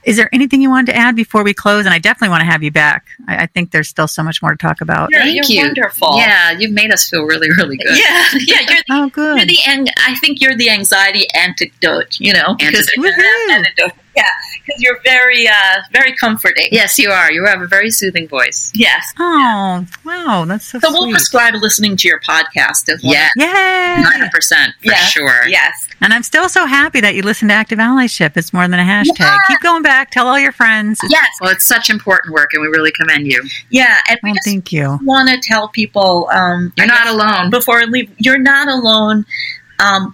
Is there anything you wanted to add before we close? And I definitely want to have you back. I think there's still so much more to talk about. You're wonderful. Yeah, you've made us feel really, really good. Yeah. I think you're the anxiety antidote. You know, antidote. Yeah, because you're very, very comforting. Yes, you are. You have a very soothing voice. Yes. Oh, wow. That's so sweet. So we'll prescribe listening to your podcast as well. Yeah. 100% for sure. Yes. And I'm still so happy that you listen to Active Allyship. It's more than a hashtag. Yeah. Keep going back. Tell all your friends. Yes. Well, it's such important work, and we really commend you. Yeah. And we thank you. Want to tell people. You're not alone. Before I leave, you're not alone.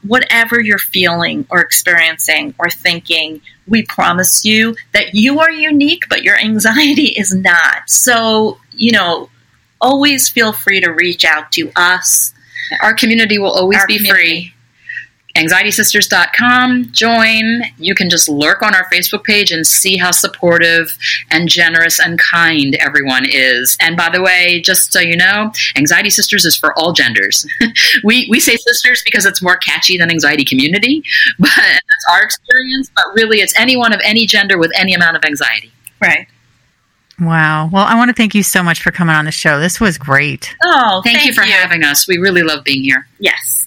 Whatever you're feeling or experiencing or thinking, we promise you that you are unique, but your anxiety is not. So, you know, always feel free to reach out to us. Our community will always be free. AnxietySisters.com. Join. You can just lurk on our Facebook page and see how supportive and generous and kind everyone is. And by the way, just so you know, Anxiety Sisters is for all genders. We say sisters because it's more catchy than anxiety community, but that's our experience. But really, it's anyone of any gender with any amount of anxiety. Right. Wow. Well, I want to thank you so much for coming on the show. This was great. Oh, thank you for having us. We really love being here. Yes.